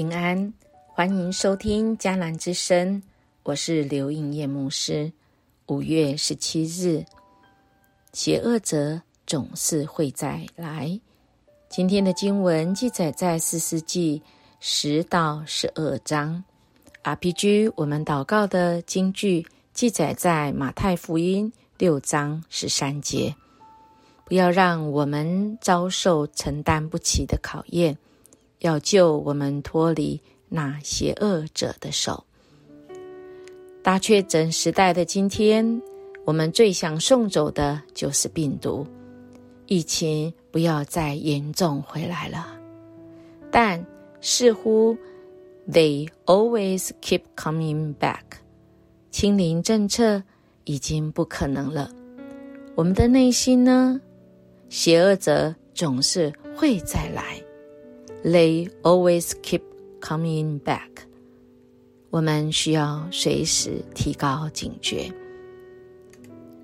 平安，欢迎收听迦南之声，我是刘映叶牧师。5月17日，邪恶者总是会再来。今天的经文记载在4世纪10到12章。 RPG 我们祷告的经句记载在马太福音6章13节。不要让我们遭受承担不起的考验，要救我们脱离那邪恶者的手。大确诊时代的今天，我们最想送走的就是病毒。疫情不要再严重回来了，但似乎 they always keep coming back。 清零政策已经不可能了，我们的内心呢？邪恶者总是会再来。 They always keep coming back。 我们需要随时提高警觉。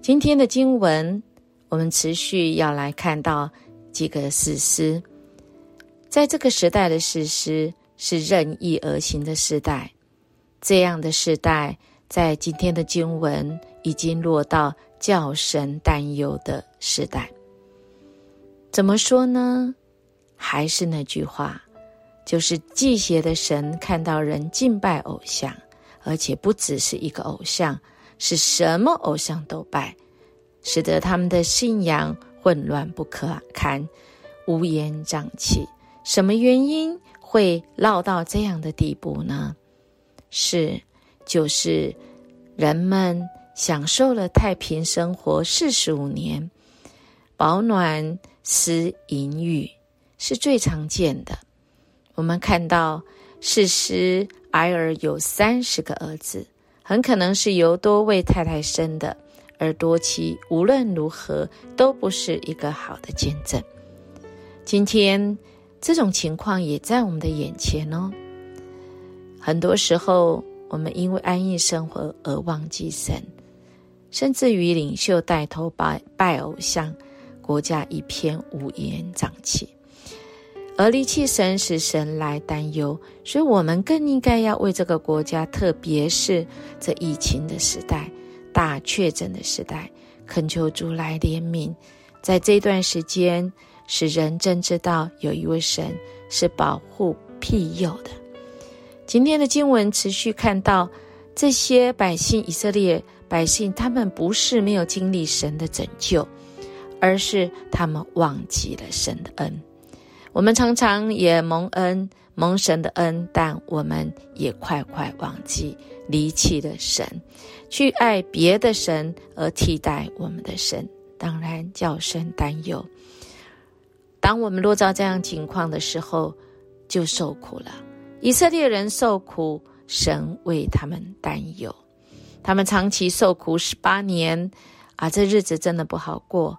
今天的经文，我们持续要来看到几个士师。在这个时代的士师是任意而行的时代，这样的时代在今天的经文已经落到叫神担忧的时代。怎么说呢？还是那句话，就是祭邪的神看到人敬拜偶像，而且不只是一个偶像，是什么偶像都拜，使得他们的信仰混乱不可堪，乌烟瘴气。什么原因会落到这样的地步呢？就是人们享受了太平生活45年，保暖、私淫欲是最常见的。我们看到士师埃尔有30个儿子，很可能是由多位太太生的，而多妻无论如何都不是一个好的见证。今天这种情况也在我们的眼前哦。很多时候我们因为安逸生活而忘记神，甚至于领袖带头 拜偶像，国家一片乌烟瘴气，而离弃神使神来担忧。所以我们更应该要为这个国家，特别是这疫情的时代、大确诊的时代，恳求主来怜悯。在这段时间，使人真知道有一位神是保护庇佑的。今天的经文持续看到这些百姓，以色列百姓，他们不是没有经历神的拯救，而是他们忘记了神的恩。我们常常也蒙神的恩，但我们也快忘记，离弃了神，去爱别的神而替代我们的神，当然叫神担忧。当我们落到这样情况的时候，就受苦了。以色列人受苦，神为他们担忧。他们长期受苦18年，这日子真的不好过。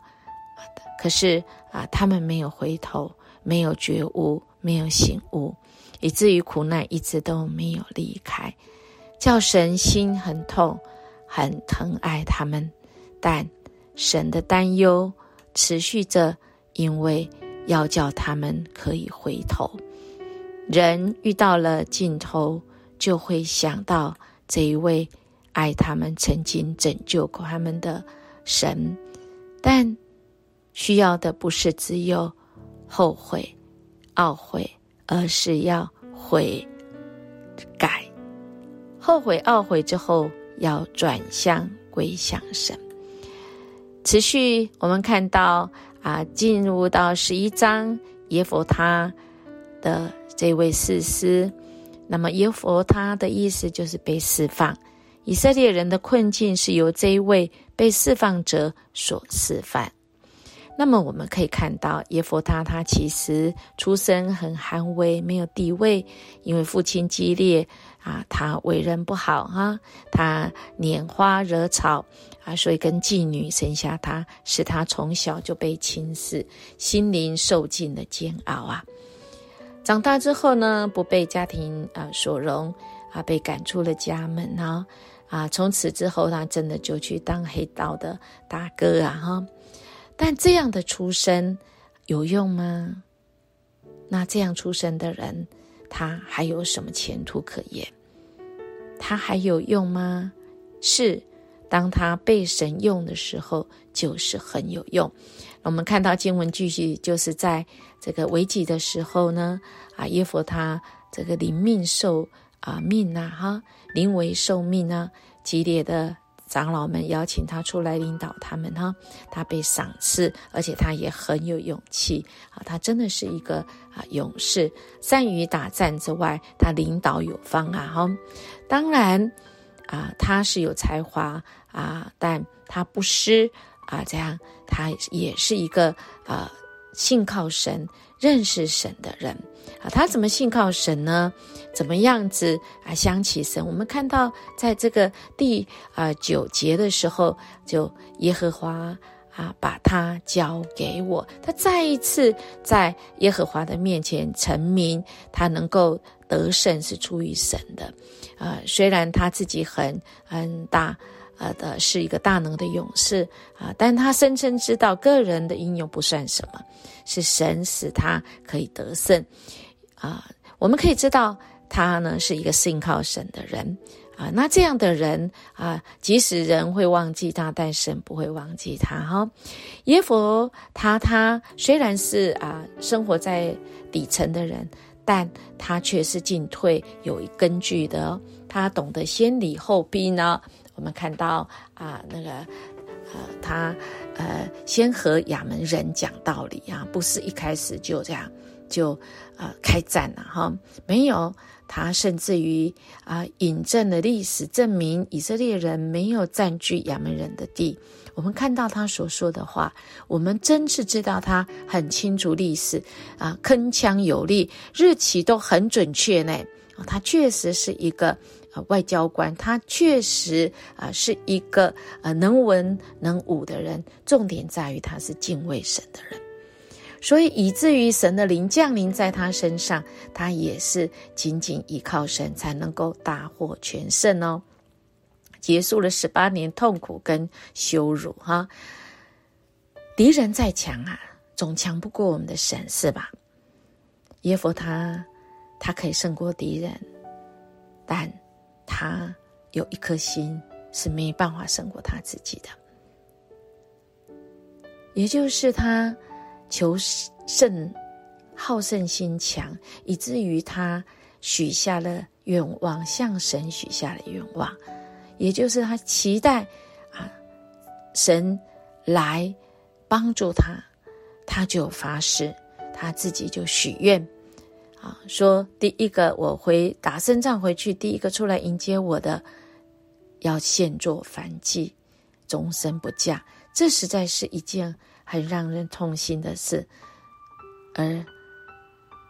可是他们没有回头，没有觉悟，没有醒悟，以至于苦难一直都没有离开。叫神心很痛，很疼爱他们，但神的担忧持续着，因为要叫他们可以回头。人遇到了尽头，就会想到这一位爱他们、曾经拯救过他们的神。但需要的不是只有后悔、懊悔，而是要悔改。后悔、懊悔之后，要转向归向神。持续我们看到进入到11章，耶弗他的这位士师。那么耶弗他的意思就是被释放。以色列人的困境是由这一位被释放者所示范。那么我们可以看到耶弗他，他其实出身很寒微，没有地位，因为父亲激烈他为人不好他拈花惹草所以跟妓女生下他，使他从小就被轻视，心灵受尽了煎熬长大之后呢，不被家庭所容被赶出了家门从此之后他真的就去当黑道的大哥但这样的出身有用吗？那这样出身的人，它还有什么前途可言？它还有用吗？是，当它被神用的时候，就是很有用。我们看到经文继续，就是在这个危急的时候呢，耶弗他这个临命受命临危受命激烈的长老们邀请他出来领导他们他被赏赐，而且他也很有勇气他真的是一个勇士，善于打战之外，他领导有方当然他是有才华但他不失这样他也是一个信靠神、认识神的人他怎么信靠神呢？怎么样子想起神？我们看到在这个第9节的时候，就耶和华把他交给我，他再一次在耶和华的面前陈明他能够得胜是出于神的虽然他自己很大是一个大能的勇士但他深深知道个人的英勇不算什么，是神使他可以得胜我们可以知道他呢是一个信靠神的人那这样的人即使人会忘记他，但神不会忘记他耶弗他虽然是生活在底层的人，但他却是进退有根据的他懂得先礼后兵呢。我们看到他先和亚门人讲道理不是一开始就这样就开战了没有，他甚至于引证了历史，证明以色列人没有占据亚门人的地。我们看到他所说的话，我们真是知道他很清楚历史铿锵有力，日期都很准确呢他确实是一个外交官，他确实是一个能文能武的人，重点在于他是敬畏神的人，所以以至于神的灵降临在他身上，他也是紧紧依靠神才能够大获全胜结束了18年痛苦跟羞辱敌人再强总强不过我们的神，是吧？耶弗他可以胜过敌人，但他有一颗心是没办法胜过他自己的，也就是他求胜、好胜心强，以至于他许下了愿望，向神许下了愿望，也就是他期待神来帮助他，他就发誓，他自己就许愿说第一个我打胜仗回去，第一个出来迎接我的要献作燔祭，终身不嫁。这实在是一件很让人痛心的事，而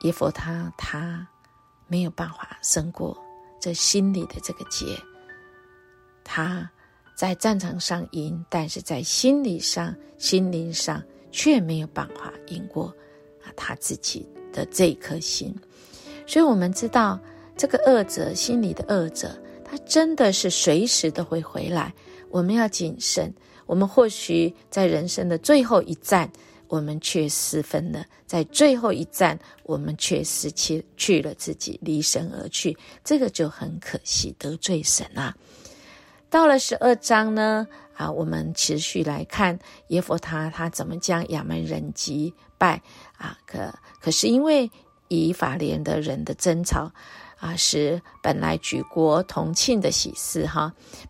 耶弗他没有办法胜过这心里的这个结。他在战场上赢，但是在心理上、心灵上却没有办法赢过他自己的这一颗心。所以我们知道这个恶者，心里的恶者，他真的是随时都会回来，我们要谨慎。我们或许在人生的最后一战我们却失分了，在最后一战我们却失去了自己，离神而去，这个就很可惜，得罪神到了12章呢我们持续来看耶弗他怎么将亚门人击败可是因为以法莲的人的争吵使本来举国同庆的喜事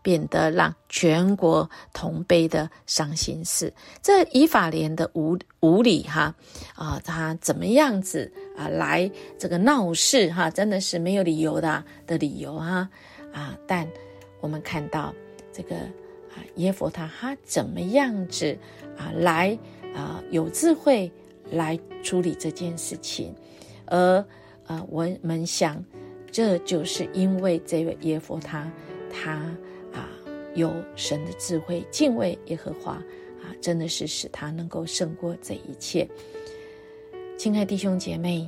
变得让全国同悲的伤心事。这以法莲的无理他怎么样子来这个闹事真的是没有理由的理由但我们看到这个耶弗他怎么样子来有智慧来处理这件事情，而我们想这就是因为这位耶弗他有神的智慧，敬畏耶和华真的是使他能够胜过这一切。亲爱弟兄姐妹，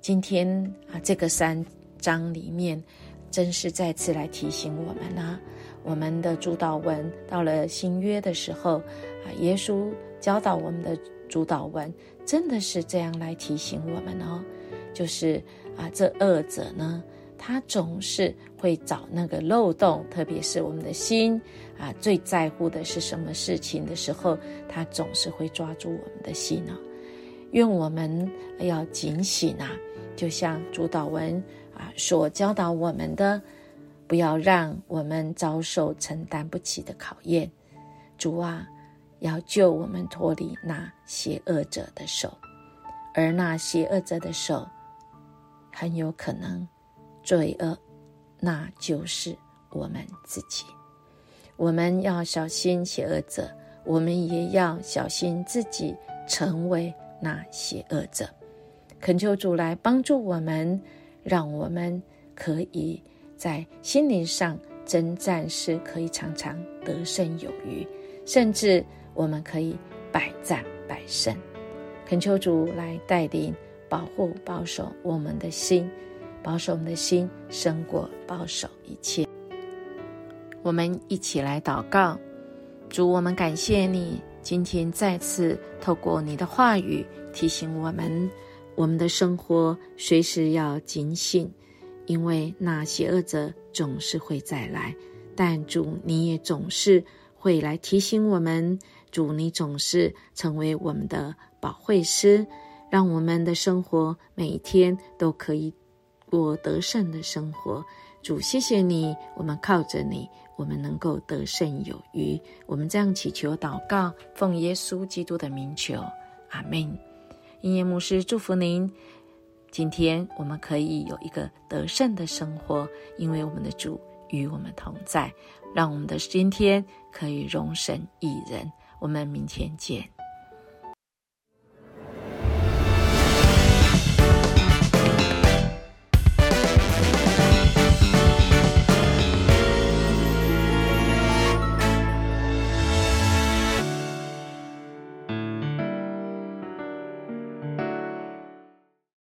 今天这个3章里面真是再次来提醒我们我们的主导文到了新约的时候耶稣教导我们的主导文真的是这样来提醒我们就是这恶者呢，他总是会找那个漏洞，特别是我们的心最在乎的是什么事情的时候，他总是会抓住我们的心。愿我们要警醒，就像主导文所教导我们的，不要让我们遭受承担不起的考验。主啊，要救我们脱离那邪恶者的手，而那邪恶者的手很有可能罪恶，那就是我们自己。我们要小心邪恶者，我们也要小心自己成为那邪恶者。恳求主来帮助我们，让我们可以在心灵上征战时可以常常得胜有余，甚至我们可以百战百胜。恳求主来带领保护保守我们的心，保守我们的心胜过保守一切。我们一起来祷告。主，我们感谢你，今天再次透过你的话语提醒我们，我们的生活随时要警醒，因为那邪恶者总是会再来，但主你也总是会来提醒我们，主你总是成为我们的保惠师，让我们的生活每一天都可以过得胜的生活。主，谢谢你，我们靠着你，我们能够得胜有余。我们这样祈求祷告，奉耶稣基督的名求，阿们。音乐牧师祝福您，今天我们可以有一个得胜的生活，因为我们的主与我们同在，让我们的今天可以荣神益人。我们明天见。